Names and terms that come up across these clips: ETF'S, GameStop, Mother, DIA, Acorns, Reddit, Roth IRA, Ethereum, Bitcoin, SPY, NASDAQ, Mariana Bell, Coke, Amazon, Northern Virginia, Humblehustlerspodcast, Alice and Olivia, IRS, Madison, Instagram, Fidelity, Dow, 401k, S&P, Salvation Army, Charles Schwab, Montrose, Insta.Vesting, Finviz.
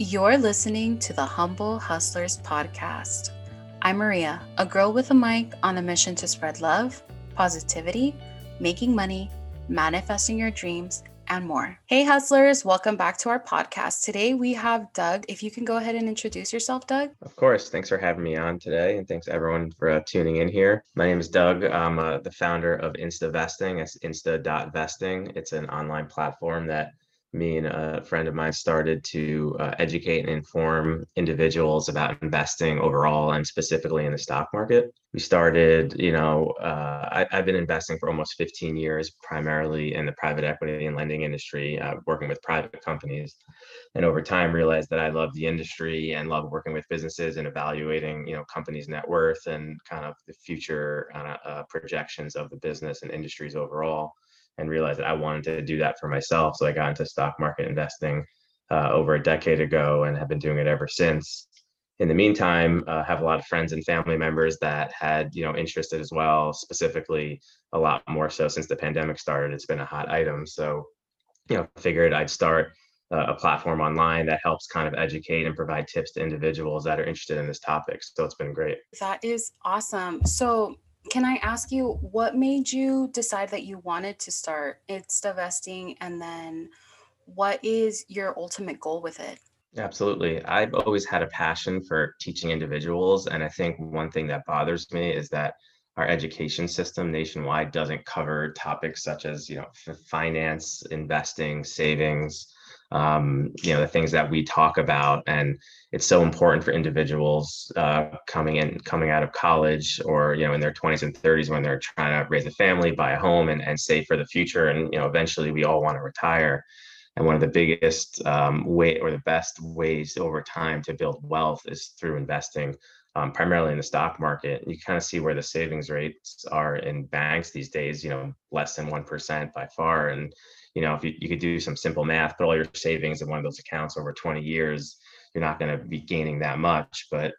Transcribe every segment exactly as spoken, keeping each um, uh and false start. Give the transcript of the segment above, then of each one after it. You're listening to the Humble Hustlers podcast. I'm Maria, a girl with a mic on a mission to spread love, positivity, making money, manifesting your dreams, and more. Hey hustlers, welcome back to our podcast. Today we have Doug. If you can go ahead and introduce yourself, Doug. Of course. Thanks for having me on today, and thanks everyone for uh, tuning in here. My name is Doug. I'm uh, the founder of Insta.Vesting. That's Insta.Vesting. It's an online platform that me and a friend of mine started to uh, educate and inform individuals about investing overall and specifically in the stock market. We started, you know, uh, I, I've been investing for almost fifteen years, primarily in the private equity and lending industry, uh, working with private companies. And over time, realized that I love the industry and love working with businesses and evaluating, you know, companies' net worth and kind of the future uh, uh, projections of the business and industries overall. And realized that I wanted to do that for myself. So I got into stock market investing uh, over a decade ago and have been doing it ever since. In the meantime, I uh, have a lot of friends and family members that had, you know, interested as well, specifically a lot more so since the pandemic started. It's been a hot item. So, you know, figured I'd start uh, a platform online that helps kind of educate and provide tips to individuals that are interested in this topic. So it's been great. That is awesome. So can I ask you, what made you decide that you wanted to start Insta.Vesting, and then what is your ultimate goal with it? Absolutely. I've always had a passion for teaching individuals. And I think one thing that bothers me is that our education system nationwide doesn't cover topics such as, you know, finance, investing, savings, um, you know, the things that we talk about. And it's so important for individuals uh, coming in, coming out of college, or, you know, in their twenties and thirties when they're trying to raise a family, buy a home, and, and save for the future. And, you know, eventually we all want to retire. And one of the biggest um, way or the best ways over time to build wealth is through investing, um, primarily in the stock market. You kind of see where the savings rates are in banks these days, you know, less than one percent by far. And, you know, if you, you could do some simple math, put all your savings in one of those accounts over twenty years, you're not going to be gaining that much. But,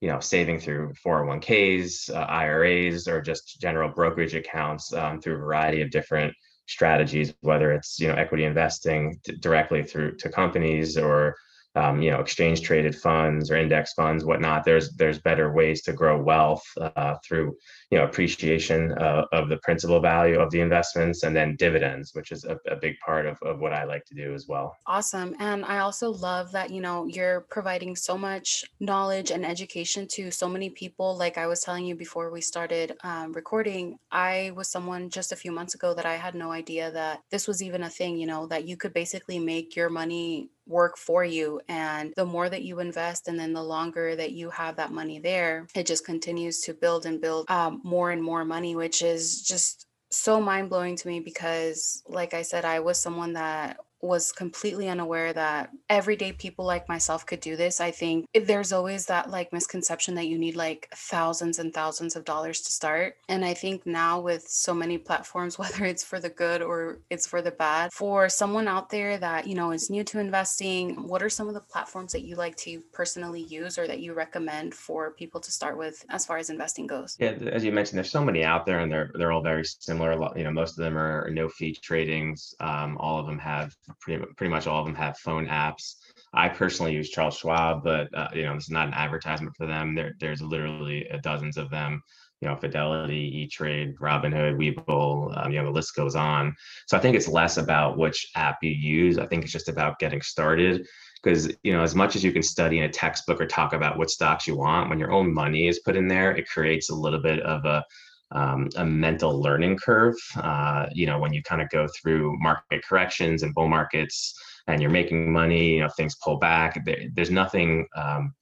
you know, saving through four oh one k's, uh, I R A's, or just general brokerage accounts um, through a variety of different strategies, whether it's, you know, equity investing t- directly through to companies, or, um, you know, exchange traded funds or index funds, whatnot. There's there's better ways to grow wealth uh, through, you know, appreciation uh, of the principal value of the investments, and then dividends, which is a, a big part of, of what I like to do as well. Awesome. And I also love that, you know, you're providing so much knowledge and education to so many people. Like I was telling you before we started um, recording, I was someone just a few months ago that I had no idea that this was even a thing, you know, that you could basically make your money work for you. And the more that you invest, and then the longer that you have that money there, it just continues to build and build um, more and more money, which is just so mind-blowing to me, because like I said, I was someone that was completely unaware that everyday people like myself could do this. I think there's always that like misconception that you need like thousands and thousands of dollars to start. And I think now with so many platforms, whether it's for the good or it's for the bad, for someone out there that, you know, is new to investing, what are some of the platforms that you like to personally use, or that you recommend for people to start with as far as investing goes? Yeah, as you mentioned, there's so many out there, and they're they're all very similar. You know, most of them are no fee tradings. Um, all of them have Pretty, pretty much all of them have phone apps. I personally use Charles Schwab, but uh, you know, this is not an advertisement for them. There, there's literally dozens of them. You know, Fidelity, E-Trade, Robinhood, Webull, um, you know, the list goes on. So I think it's less about which app you use. I think it's just about getting started, because, you know, as much as you can study in a textbook or talk about what stocks you want, when your own money is put in there, it creates a little bit of a Um, a mental learning curve. Uh, you know, when you kind of go through market corrections and bull markets, and you're making money, you know, things pull back. There, there's nothing, um,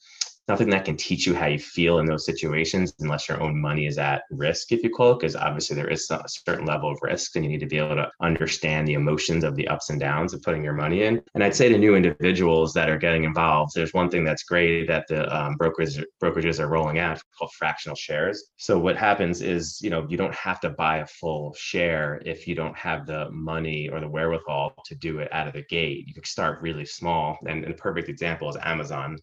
nothing that can teach you how you feel in those situations, unless your own money is at risk, if you call it, because obviously there is a certain level of risk, and you need to be able to understand the emotions of the ups and downs of putting your money in. And I'd say to new individuals that are getting involved, there's one thing that's great that the um, brokers, brokerages are rolling out called fractional shares. So what happens is, you know, you don't have to buy a full share if you don't have the money or the wherewithal to do it out of the gate. You can start really small. And, and a perfect example is Amazon.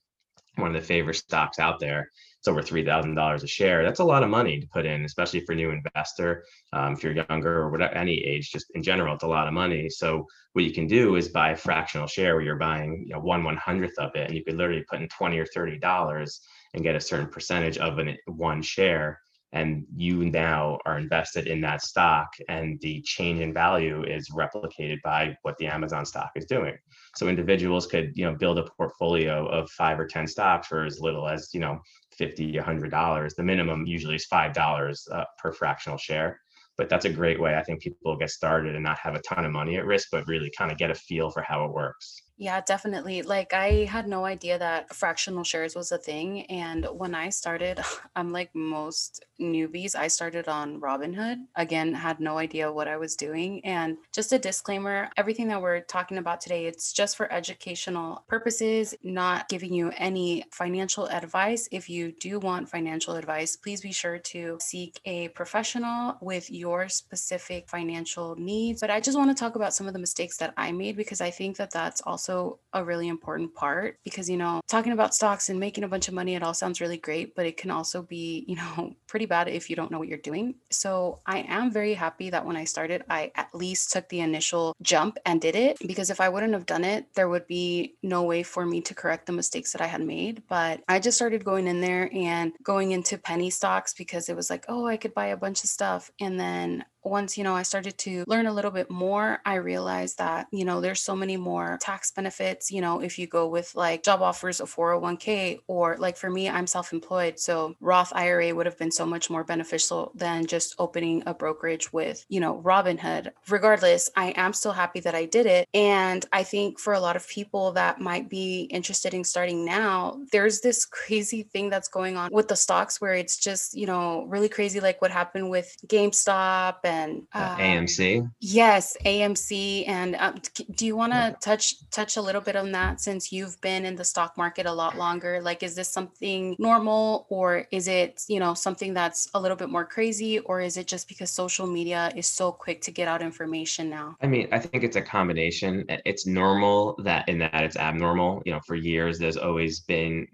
one of the favorite stocks out there. It's over three thousand dollars a share. That's a lot of money to put in, especially for a new investor. Um, if you're younger or whatever, any age, just in general, it's a lot of money. So what you can do is buy a fractional share where you're buying, you know, one one hundredth of it, and you could literally put in twenty or thirty dollars and get a certain percentage of an one share. And you now are invested in that stock, and the change in value is replicated by what the Amazon stock is doing. So individuals could, you know, build a portfolio of five or ten stocks for as little as, you know, fifty, a hundred dollars. The minimum usually is five dollars uh, per fractional share, but that's a great way. I think people get started and not have a ton of money at risk, but really kind of get a feel for how it works. Yeah, definitely. Like, I had no idea that fractional shares was a thing. And when I started, I'm like most newbies, I started on Robinhood. Again, had no idea what I was doing. And just a disclaimer, everything that we're talking about today, it's just for educational purposes, not giving you any financial advice. If you do want financial advice, please be sure to seek a professional with your specific financial needs. But I just want to talk about some of the mistakes that I made, because I think that that's also So a really important part, because, you know, talking about stocks and making a bunch of money, it all sounds really great, but it can also be, you know, pretty bad if you don't know what you're doing. So I am very happy that when I started, I at least took the initial jump and did it, because if I wouldn't have done it, there would be no way for me to correct the mistakes that I had made. But I just started going in there and going into penny stocks because it was like, oh, I could buy a bunch of stuff. And then once, you know, I started to learn a little bit more, I realized that, you know, there's so many more tax benefits, you know, if you go with like job offers, a four oh one k, or like for me, I'm self-employed. So Roth I R A would have been so much more beneficial than just opening a brokerage with, you know, Robinhood. Regardless, I am still happy that I did it. And I think for a lot of people that might be interested in starting now, there's this crazy thing that's going on with the stocks where it's just, you know, really crazy, like what happened with GameStop and uh, A M C. Yes, A M C. And uh, do you want to touch touch a little bit on that, since you've been in the stock market a lot longer? Like, is this something normal, or is it, you know, something that's a little bit more crazy, or is it just because social media is so quick to get out information now? I mean, I think it's a combination. It's normal that in that it's abnormal. You know, for years, there's always been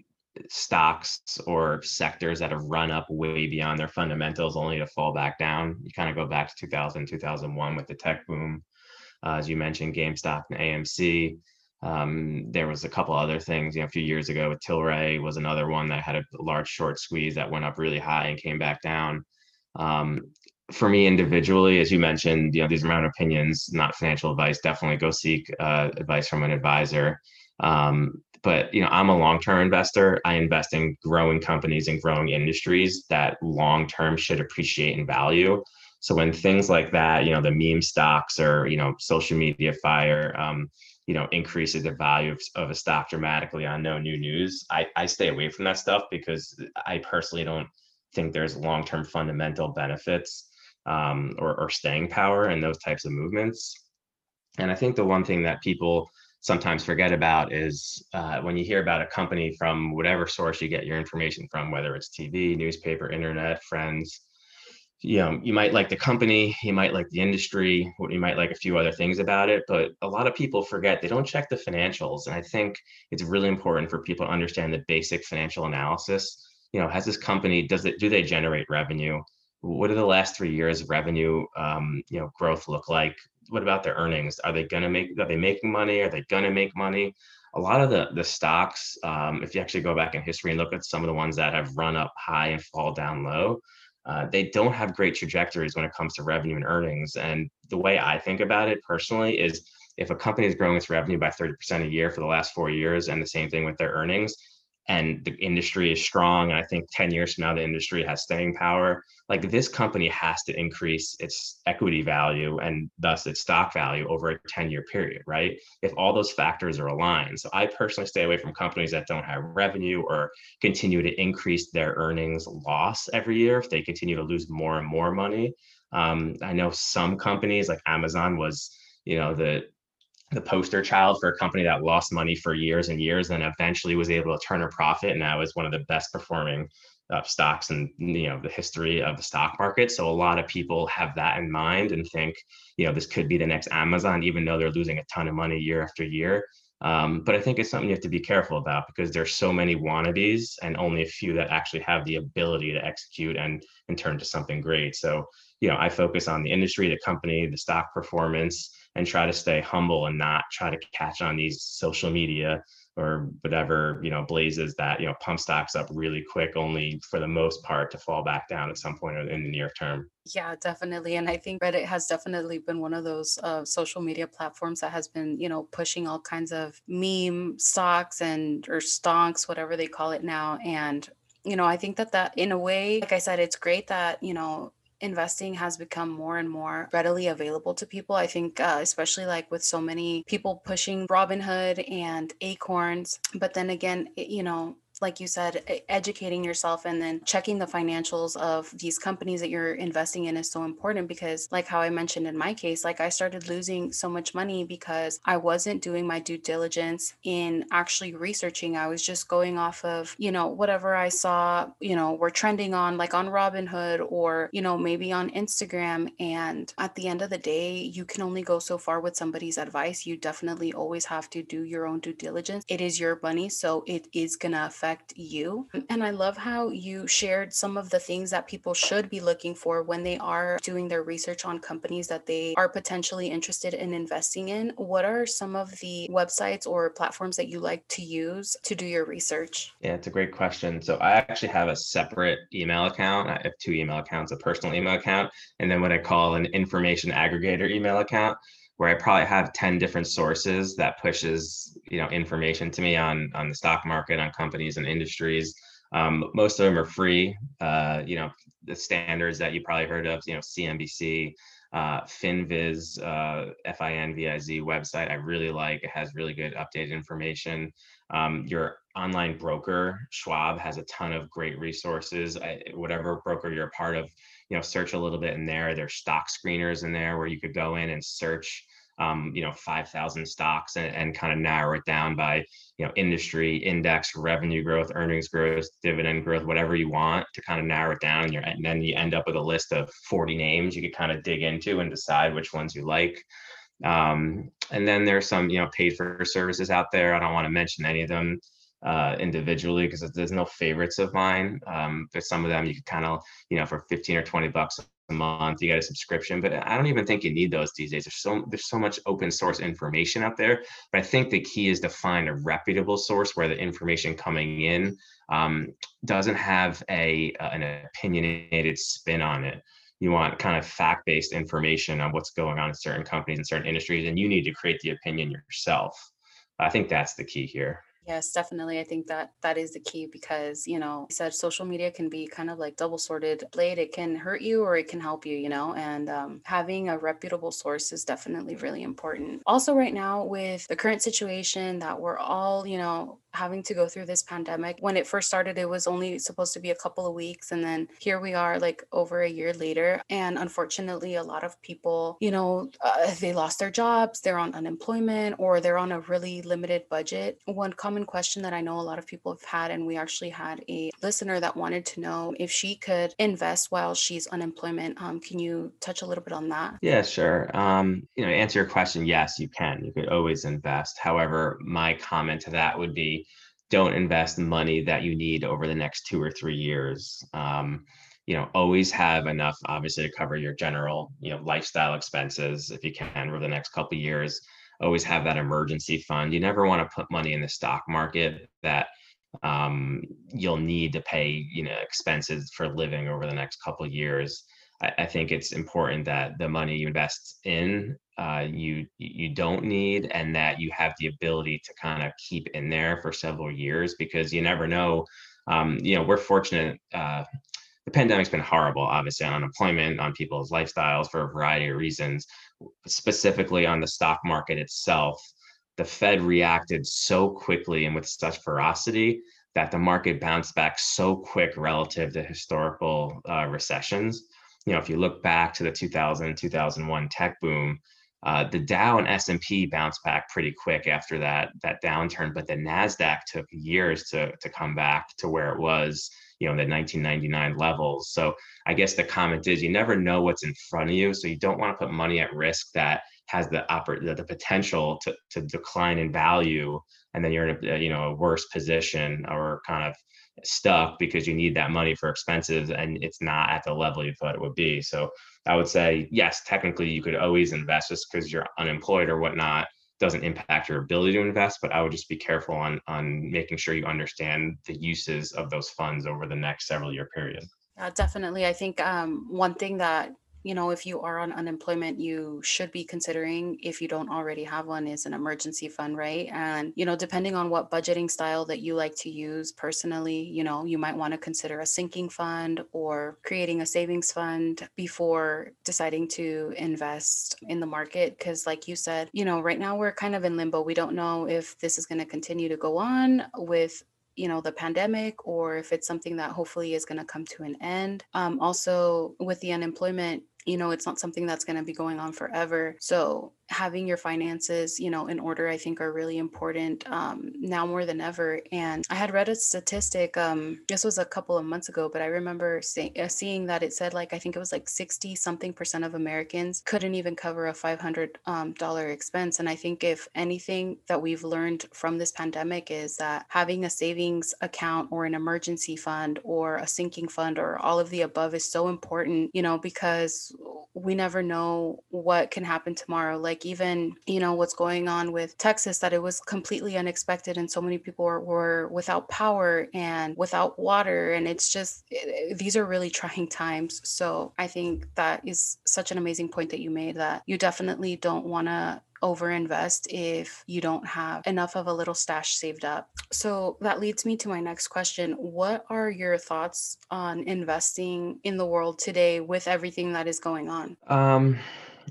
stocks or sectors that have run up way beyond their fundamentals only to fall back down. You kind of go back to two thousand, two thousand one with the tech boom. Uh, as you mentioned, GameStop and A M C. Um, there was a couple other things, you know, a few years ago with Tilray was another one that had a large short squeeze that went up really high and came back down. Um, for me individually, as you mentioned, you know, these are my own opinions, not financial advice. Definitely go seek uh, advice from an advisor. Um, But, you know, I'm a long-term investor. I invest in growing companies and growing industries that long-term should appreciate in value. So when things like that, you know, the meme stocks or, you know, social media fire, um, you know, increases the value of, of a stock dramatically on no new news, I, I stay away from that stuff because I personally don't think there's long-term fundamental benefits um, or, or staying power in those types of movements. And I think the one thing that people sometimes forget about is uh, when you hear about a company from whatever source you get your information from, whether it's T V, newspaper, internet, friends, you know, you might like the company, you might like the industry, you might like a few other things about it, but a lot of people forget they don't check the financials. And I think it's really important for people to understand the basic financial analysis. You know, has this company, does it, do they generate revenue? What do the last three years of revenue, um, you know, growth look like? What about their earnings? Are they going to make, are they making money? Are they going to make money? A lot of the, the stocks, um, if you actually go back in history and look at some of the ones that have run up high and fall down low, uh, they don't have great trajectories when it comes to revenue and earnings. And the way I think about it personally is if a company is growing its revenue by thirty percent a year for the last four years and the same thing with their earnings, and the industry is strong, and I think ten years from now, the industry has staying power, like this company has to increase its equity value and thus its stock value over a ten year period, right? If all those factors are aligned. So I personally stay away from companies that don't have revenue or continue to increase their earnings loss every year if they continue to lose more and more money. Um, I know some companies like Amazon was, you know, the the poster child for a company that lost money for years and years and eventually was able to turn a profit. And that was one of the best performing uh, stocks in, you know, the history of the stock market. So a lot of people have that in mind and think, you know, this could be the next Amazon, even though they're losing a ton of money year after year. Um, but I think it's something you have to be careful about, because there's so many wannabes and only a few that actually have the ability to execute and, and turn to something great. So, you know, I focus on the industry, the company, the stock performance, and try to stay humble and not try to catch on these social media or whatever, you know, blazes that, you know, pump stocks up really quick, only for the most part to fall back down at some point in the near term. Yeah, definitely. And I think Reddit has definitely been one of those uh, social media platforms that has been, you know, pushing all kinds of meme stocks and or stonks, whatever they call it now. And, you know, I think that that in a way, like I said, it's great that, you know, investing has become more and more readily available to people. I think, uh, especially like with so many people pushing Robinhood and Acorns, but then again, it, you know, like you said, educating yourself and then checking the financials of these companies that you're investing in is so important, because like how I mentioned in my case, like I started losing so much money because I wasn't doing my due diligence in actually researching. I was just going off of, you know, whatever I saw, you know, we're trending on like on Robinhood or, you know, maybe on Instagram. And at the end of the day, you can only go so far with somebody's advice. You definitely always have to do your own due diligence. It is your money, so it is going to affect you. And I love how you shared some of the things that people should be looking for when they are doing their research on companies that they are potentially interested in investing in. What are some of the websites or platforms that you like to use to do your research? Yeah, it's a great question. So I actually have a separate email account. I have two email accounts, a personal email account, and then what I call an information aggregator email account, where I probably have ten different sources that pushes, you know, information to me on, on the stock market, on companies and industries. Um, most of them are free. Uh, you know, the standards that you probably heard of, you know, C N B C, uh, Finviz, uh, F I N V I Z website. I really like, it has really good updated information. Um, your online broker, Schwab, has a ton of great resources. I, whatever broker you're a part of, you know, search a little bit in there. There's stock screeners in there where you could go in and search, um, you know, five thousand stocks and, and kind of narrow it down by, you know, industry, index, revenue growth, earnings growth, dividend growth, whatever you want to kind of narrow it down. And, you're, and then you end up with a list of forty names you could kind of dig into and decide which ones you like. Um, and then there's some, you know, paid for services out there. I don't want to mention any of them uh, individually, because there's no favorites of mine. Um, there's some of them you could kind of, you know, for fifteen or twenty bucks a month, you got a subscription, but I don't even think you need those these days. There's so, there's so much open source information out there, but I think the key is to find a reputable source where the information coming in um, doesn't have a, an opinionated spin on it. You want kind of fact-based information on what's going on in certain companies and certain industries, and you need to create the opinion yourself. I think that's the key here. Yes, definitely. I think that that is the key, because, you know, I said social media can be kind of like double-sided blade. It can hurt you or it can help you, you know, and um, having a reputable source is definitely really important. Also, right now with the current situation that we're all, you know, having to go through this pandemic. When it first started, it was only supposed to be a couple of weeks. And then here we are like over a year later. And unfortunately, a lot of people, you know, uh, they lost their jobs, they're on unemployment, or they're on a really limited budget. One common question that I know a lot of people have had, and we actually had a listener that wanted to know if she could invest while she's unemployment. Um, can you touch a little bit on that? Yeah, sure. Um, you know, to answer your question, yes, you can. You could always invest. However, my comment to that would be, don't invest money that you need over the next two or three years. Um, you know, always have enough, obviously, to cover your general, you know, lifestyle expenses if you can over the next couple of years. Always have that emergency fund. You never want to put money in the stock market that um, you'll need to pay, you know, expenses for living over the next couple of years. I, I think it's important that the money you invest in Uh, you you don't need, and that you have the ability to kind of keep in there for several years, because you never know. Um, you know, we're fortunate. Uh, the pandemic's been horrible, obviously, on unemployment, on people's lifestyles for a variety of reasons, specifically on the stock market itself. The Fed reacted so quickly and with such ferocity that the market bounced back so quick relative to historical uh, recessions. You know, if you look back to the two thousand, two thousand one tech boom, Uh, the Dow and S and P bounced back pretty quick after that that downturn, but the NASDAQ took years to to come back to where it was, you know, the nineteen ninety-nine levels. So I guess the comment is, you never know what's in front of you, so you don't want to put money at risk that has the oper- the, the potential to, to decline in value, and then you're in a, you know, a worse position or kind of stuck because you need that money for expenses and it's not at the level you thought it would be. So I would say, yes, technically you could always invest. Just because you're unemployed or whatnot doesn't impact your ability to invest, but I would just be careful on, on making sure you understand the uses of those funds over the next several year period. Yeah, definitely. I think um, one thing that, you know, if you are on unemployment, you should be considering, if you don't already have one, is an emergency fund, right? And, you know, depending on what budgeting style that you like to use personally, you know, you might want to consider a sinking fund or creating a savings fund before deciding to invest in the market. Because like you said, you know, right now we're kind of in limbo. We don't know if this is going to continue to go on with, you know, the pandemic, or if it's something that hopefully is going to come to an end. Um, also, with the unemployment, you know, it's not something that's going to be going on forever. So having your finances, you know, in order, I think are really important um, now more than ever. And I had read a statistic, um, this was a couple of months ago, but I remember say, uh, seeing that it said like, I think it was like sixty something percent of Americans couldn't even cover a five hundred dollars um, dollar expense. And I think if anything that we've learned from this pandemic is that having a savings account or an emergency fund or a sinking fund or all of the above is so important, you know, because we never know what can happen tomorrow. Like even, you know, what's going on with Texas, that it was completely unexpected. And so many people were, were without power and without water. And it's just, it, these are really trying times. So I think that is such an amazing point that you made, that you definitely don't want to overinvest if you don't have enough of a little stash saved up. So that leads me to my next question. What are your thoughts on investing in the world today with everything that is going on? Um,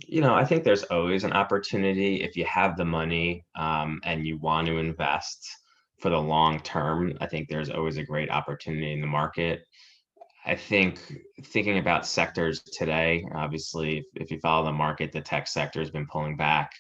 you know, I think there's always an opportunity if you have the money um, and you want to invest for the long term. I think there's always a great opportunity in the market. I think thinking about sectors today, obviously, if, if you follow the market, the tech sector has been pulling back.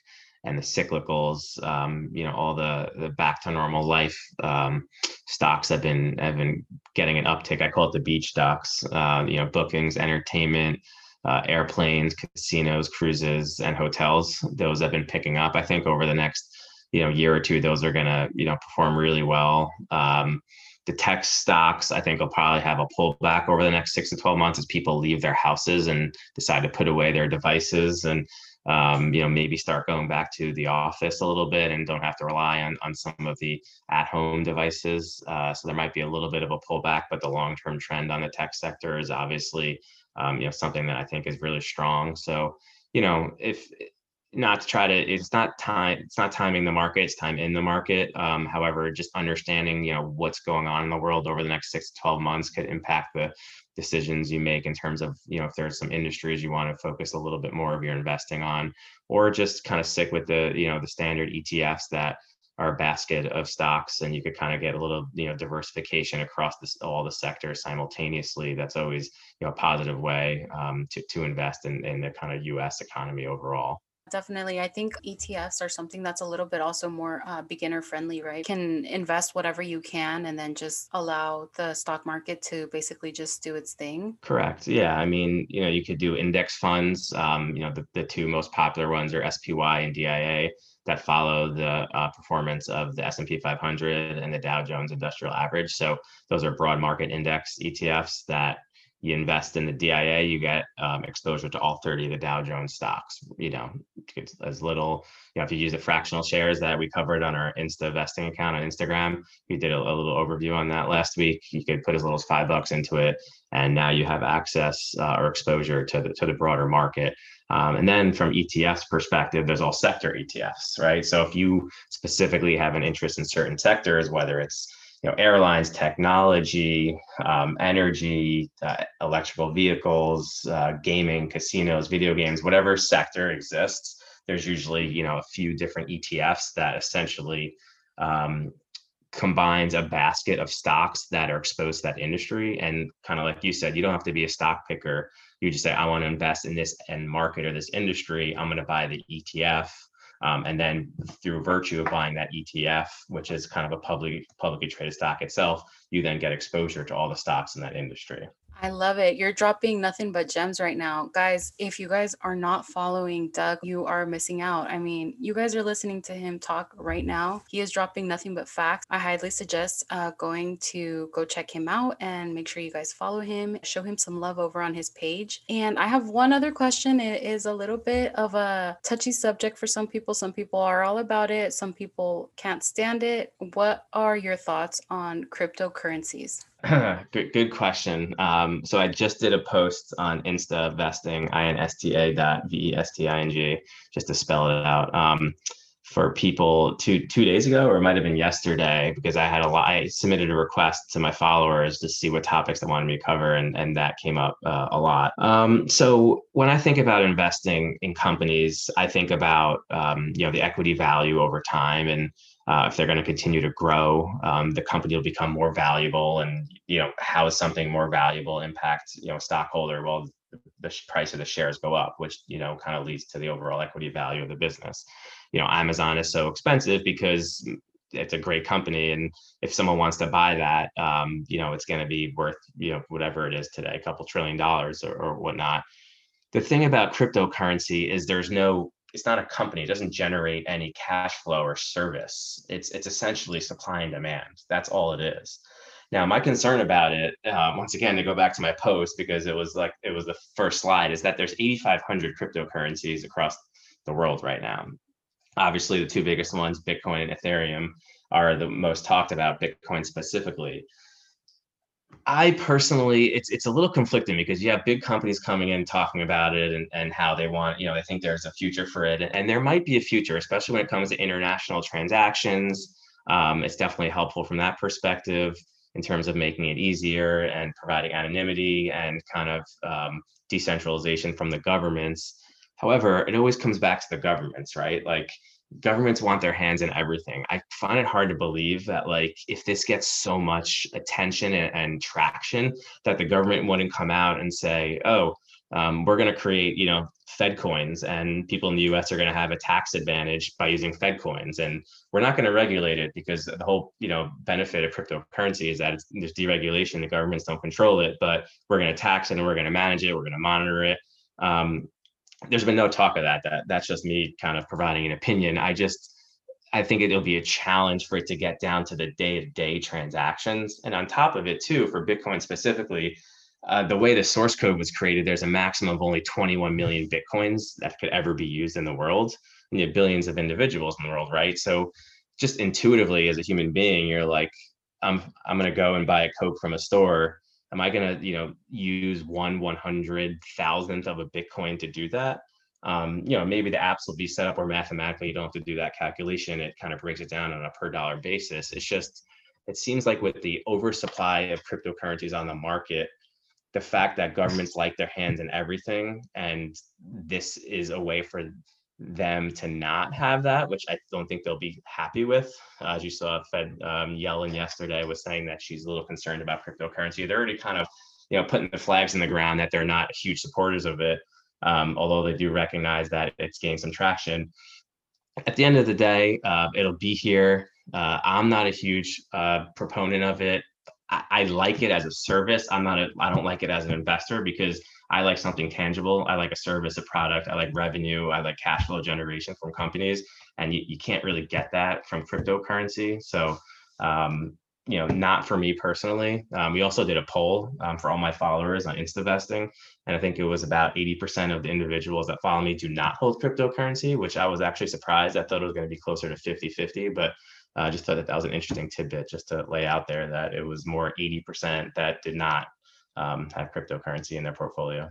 And the cyclicals, um, you know, all the the back to normal life um, stocks have been have been getting an uptick. I call it the beach stocks. Uh, you know, bookings, entertainment, uh, airplanes, casinos, cruises, and hotels. Those have been picking up. I think over the next, you know, year or two, those are gonna, you know, perform really well. Um, the tech stocks, I think, will probably have a pullback over the next six to twelve months as people leave their houses and decide to put away their devices and Um, you know, maybe start going back to the office a little bit and don't have to rely on, on some of the at-home devices. Uh, so there might be a little bit of a pullback, but the long-term trend on the tech sector is obviously, um, you know, something that I think is really strong. So, you know, if not to try to, it's not time, it's not timing the market, it's time in the market. Um, however, just understanding, you know, what's going on in the world over the next six to twelve months could impact the decisions you make in terms of, you know, if there's some industries you want to focus a little bit more of your investing on, or just kind of stick with the, you know, the standard E T Fs that are a basket of stocks, and you could kind of get a little, you know, diversification across this, all the sectors simultaneously. That's always, you know, a positive way um, to, to invest in, in the kind of U S economy overall. Definitely. I think E T Fs are something that's a little bit also more uh, beginner friendly, right? You can invest whatever you can and then just allow the stock market to basically just do its thing. Correct. Yeah. I mean, you know, you could do index funds. Um, you know, the, the two most popular ones are S P Y and D I A that follow the uh, performance of the S and P five hundred and the Dow Jones Industrial Average. So those are broad market index E T Fs that you invest in the D I A, you get um, exposure to all thirty of the Dow Jones stocks, you know, as little, you know, if you use the fractional shares that we covered on our Insta.Vesting account on Instagram, we did a, a little overview on that last week. You could put as little as five bucks into it. And now you have access uh, or exposure to the, to the broader market. Um, and then from E T F's perspective, there's all sector E T Fs, right? So if you specifically have an interest in certain sectors, whether it's, you know, airlines, technology, um, energy, uh, electrical vehicles, uh, gaming, casinos, video games, whatever sector exists, there's usually, you know, a few different E T Fs that essentially um, combines a basket of stocks that are exposed to that industry. And kind of like you said, you don't have to be a stock picker. You just say, I want to invest in this end market or this industry. I'm going to buy the E T F. Um, and then through virtue of buying that E T F, which is kind of a public, publicly traded stock itself, you then get exposure to all the stocks in that industry. I love it. You're dropping nothing but gems right now. Guys, if you guys are not following Doug, you are missing out. I mean, you guys are listening to him talk right now. He is dropping nothing but facts. I highly suggest uh, going to go check him out and make sure you guys follow him. Show him some love over on his page. And I have one other question. It is a little bit of a touchy subject for some people. Some people are all about it. Some people can't stand it. What are your thoughts on cryptocurrencies? Good, good question. Um, so I just did a post on Insta.Vesting, I N S T A dot V E S T I N G, just to spell it out, um, for people two two days ago, or it might have been yesterday, because I had a lot, I submitted a request to my followers to see what topics they wanted me to cover, and, and that came up uh, a lot. Um, so when I think about investing in companies, I think about um, you know the equity value over time, and Uh, if they're going to continue to grow, um, the company will become more valuable. And, you know, how is something more valuable impact, you know, stockholder? Well, the price of the shares go up, which, you know, kind of leads to the overall equity value of the business. You know, Amazon is so expensive because it's a great company. And if someone wants to buy that, um, you know, it's going to be worth, you know, whatever it is today, a couple trillion dollars or, or whatnot. The thing about cryptocurrency is there's no it's not a company. It doesn't generate any cash flow or service. It's it's essentially supply and demand. That's all it is. Now, my concern about it, uh, once again, to go back to my post, because it was like it was the first slide, is that there's eighty-five hundred cryptocurrencies across the world right now. Obviously, the two biggest ones, Bitcoin and Ethereum, are the most talked about. Bitcoin specifically, I personally, it's it's a little conflicting, because you have big companies coming in talking about it and, and how they want, you know, they think there's a future for it. And there might be a future, especially when it comes to international transactions. Um, it's definitely helpful from that perspective in terms of making it easier and providing anonymity and kind of um, decentralization from the governments. However, it always comes back to the governments, right? Like, governments want their hands in everything. I find it hard to believe that, like, if this gets so much attention and, and traction, that the government wouldn't come out and say, oh, um, we're going to create, you know, Fed coins, and people in the U S are going to have a tax advantage by using Fed coins. And we're not going to regulate it, because the whole, you know, benefit of cryptocurrency is that it's, there's deregulation. The governments don't control it, but we're going to tax it and we're going to manage it. We're going to monitor it. Um, There's been no talk of that. That that's just me kind of providing an opinion. I just, I think it'll be a challenge for it to get down to the day-to-day transactions. And on top of it too, for Bitcoin specifically, uh, the way the source code was created, there's a maximum of only twenty-one million Bitcoins that could ever be used in the world. And you have billions of individuals in the world, right? So just intuitively as a human being, you're like, I'm, I'm going to go and buy a Coke from a store. Am I going to, you know, use one one hundred thousandth of a Bitcoin to do that? Um, you know, maybe the apps will be set up where mathematically you don't have to do that calculation. It kind of breaks it down on a per dollar basis. It's just, it seems like with the oversupply of cryptocurrencies on the market, the fact that governments like their hands in everything, and this is a way for them to not have that, which I don't think they'll be happy with. Uh, as you saw, Fed um, Yellen yesterday was saying that she's a little concerned about cryptocurrency. They're already kind of, you know, putting the flags in the ground that they're not huge supporters of it, um, although they do recognize that it's gained some traction. At the end of the day, uh, it'll be here. Uh, I'm not a huge uh, proponent of it. I-, I like it as a service. I'm not. A, I don't like it as an investor, because I like something tangible. I like a service, a product. I like revenue. I like cash flow generation from companies. And you, you can't really get that from cryptocurrency. So, um, you know, not for me personally. Um, we also did a poll um, for all my followers on Insta.Vesting. And I think it was about eighty percent of the individuals that follow me do not hold cryptocurrency, which I was actually surprised. I thought it was going to be closer to fifty-fifty, but I uh, just thought that that was an interesting tidbit just to lay out there, that it was more eighty percent that did not Um, have cryptocurrency in their portfolio.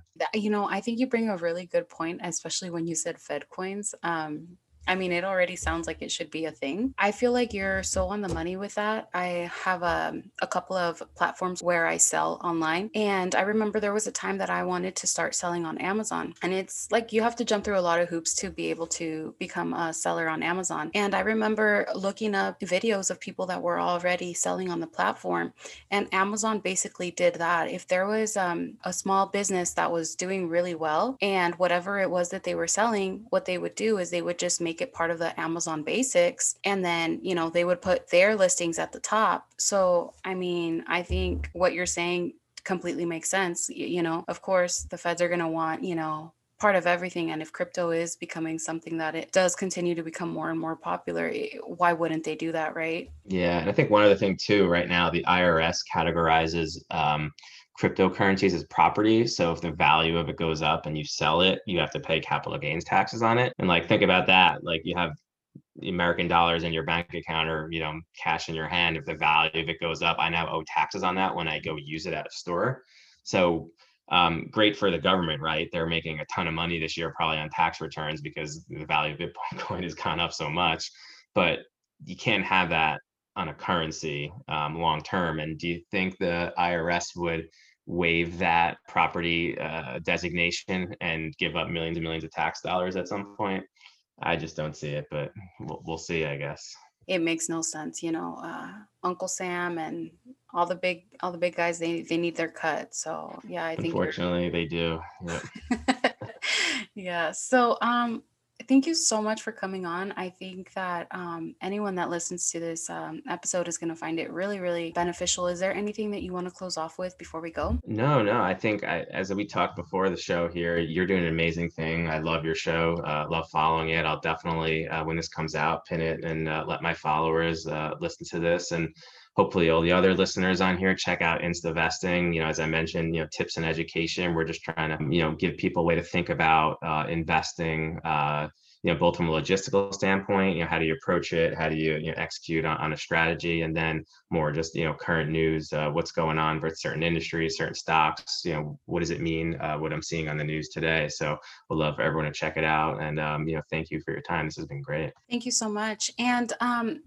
You know, I think you bring a really good point, especially when you said Fed coins. Um, I mean, it already sounds like it should be a thing. I feel like you're so on the money with that. I have a, a couple of platforms where I sell online. And I remember there was a time that I wanted to start selling on Amazon. And it's like, you have to jump through a lot of hoops to be able to become a seller on Amazon. And I remember looking up videos of people that were already selling on the platform. And Amazon basically did that. If there was um, a small business that was doing really well, and whatever it was that they were selling, what they would do is they would just make Make it part of the Amazon basics. And then, you know, they would put their listings at the top. So, I mean, I think what you're saying completely makes sense. You know, of course, the feds are going to want, you know, part of everything. And if crypto is becoming something that it does continue to become more and more popular, why wouldn't they do that, right? Yeah. And I think one other thing too, right now, the I R S categorizes um, cryptocurrencies as property. So if the value of it goes up and you sell it, you have to pay capital gains taxes on it. And like, think about that. Like you have American dollars in your bank account or, you know, cash in your hand. If the value of it goes up, I now owe taxes on that when I go use it at a store. So Um, great for the government, right? They're making a ton of money this year, probably on tax returns because the value of Bitcoin has gone up so much, but you can't have that on a currency um, long-term. And do you think the I R S would waive that property uh, designation and give up millions and millions of tax dollars at some point? I just don't see it, but we'll, we'll see, I guess. It makes no sense, you know, uh, Uncle Sam and all the big, all the big guys, they, they need their cut. So yeah, I think unfortunately they do. Yep. Yeah. So, um, thank you so much for coming on. I think that, um, anyone that listens to this, um, episode is going to find it really, really beneficial. Is there anything that you want to close off with before we go? No, no. I think I, as we talked before the show here, you're doing an amazing thing. I love your show. Uh, love following it. I'll definitely, uh, when this comes out, pin it and uh, let my followers, uh, listen to this, and hopefully all the other listeners on here check out Insta.Vesting. You know, as I mentioned, you know, tips and education. We're just trying to, you know, give people a way to think about uh, investing, uh, you know, both from a logistical standpoint, you know, how do you approach it? How do you, you know, execute on, on a strategy? And then more just, you know, current news, uh, what's going on for certain industries, certain stocks, you know, what does it mean, uh, what I'm seeing on the news today? So we'd love for everyone to check it out. And, um, you know, thank you for your time. This has been great. Thank you so much. And um,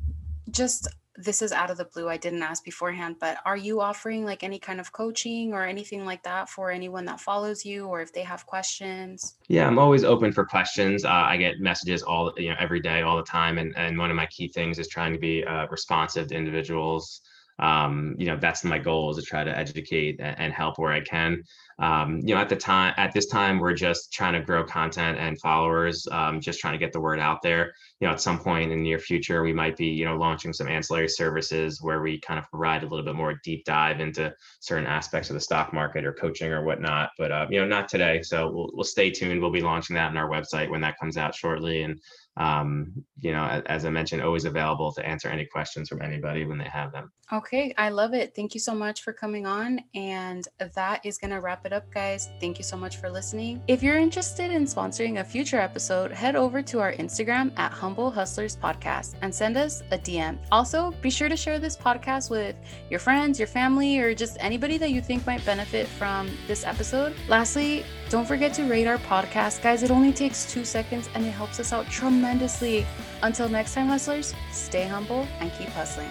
just... this is out of the blue. I didn't ask beforehand, but are you offering like any kind of coaching or anything like that for anyone that follows you, or if they have questions? Yeah, I'm always open for questions. Uh, I get messages all, you know, every day, all the time. And, and one of my key things is trying to be uh, responsive to individuals. Um, you know, that's my goal, is to try to educate and help where I can. Um, you know, at the time, at this time, we're just trying to grow content and followers, um, just trying to get the word out there. You know, at some point in the near future, we might be, you know, launching some ancillary services where we kind of provide a little bit more deep dive into certain aspects of the stock market or coaching or whatnot, but, uh, you know, not today. So we'll, we'll stay tuned. We'll be launching that on our website when that comes out shortly. And, um, you know, as I mentioned, always available to answer any questions from anybody when they have them. Okay. I love it. Thank you so much for coming on. And that is going to wrap it up, guys. Thank you so much for listening. If you're interested in sponsoring a future episode, head over to our Instagram at Humble Hustlers Podcast and send us a D M. Also, be sure to share this podcast with your friends, your family, or just anybody that you think might benefit from this episode. Lastly, don't forget to rate our podcast, guys. It only takes two seconds and it helps us out tremendously. Until next time, hustlers, stay humble and keep hustling.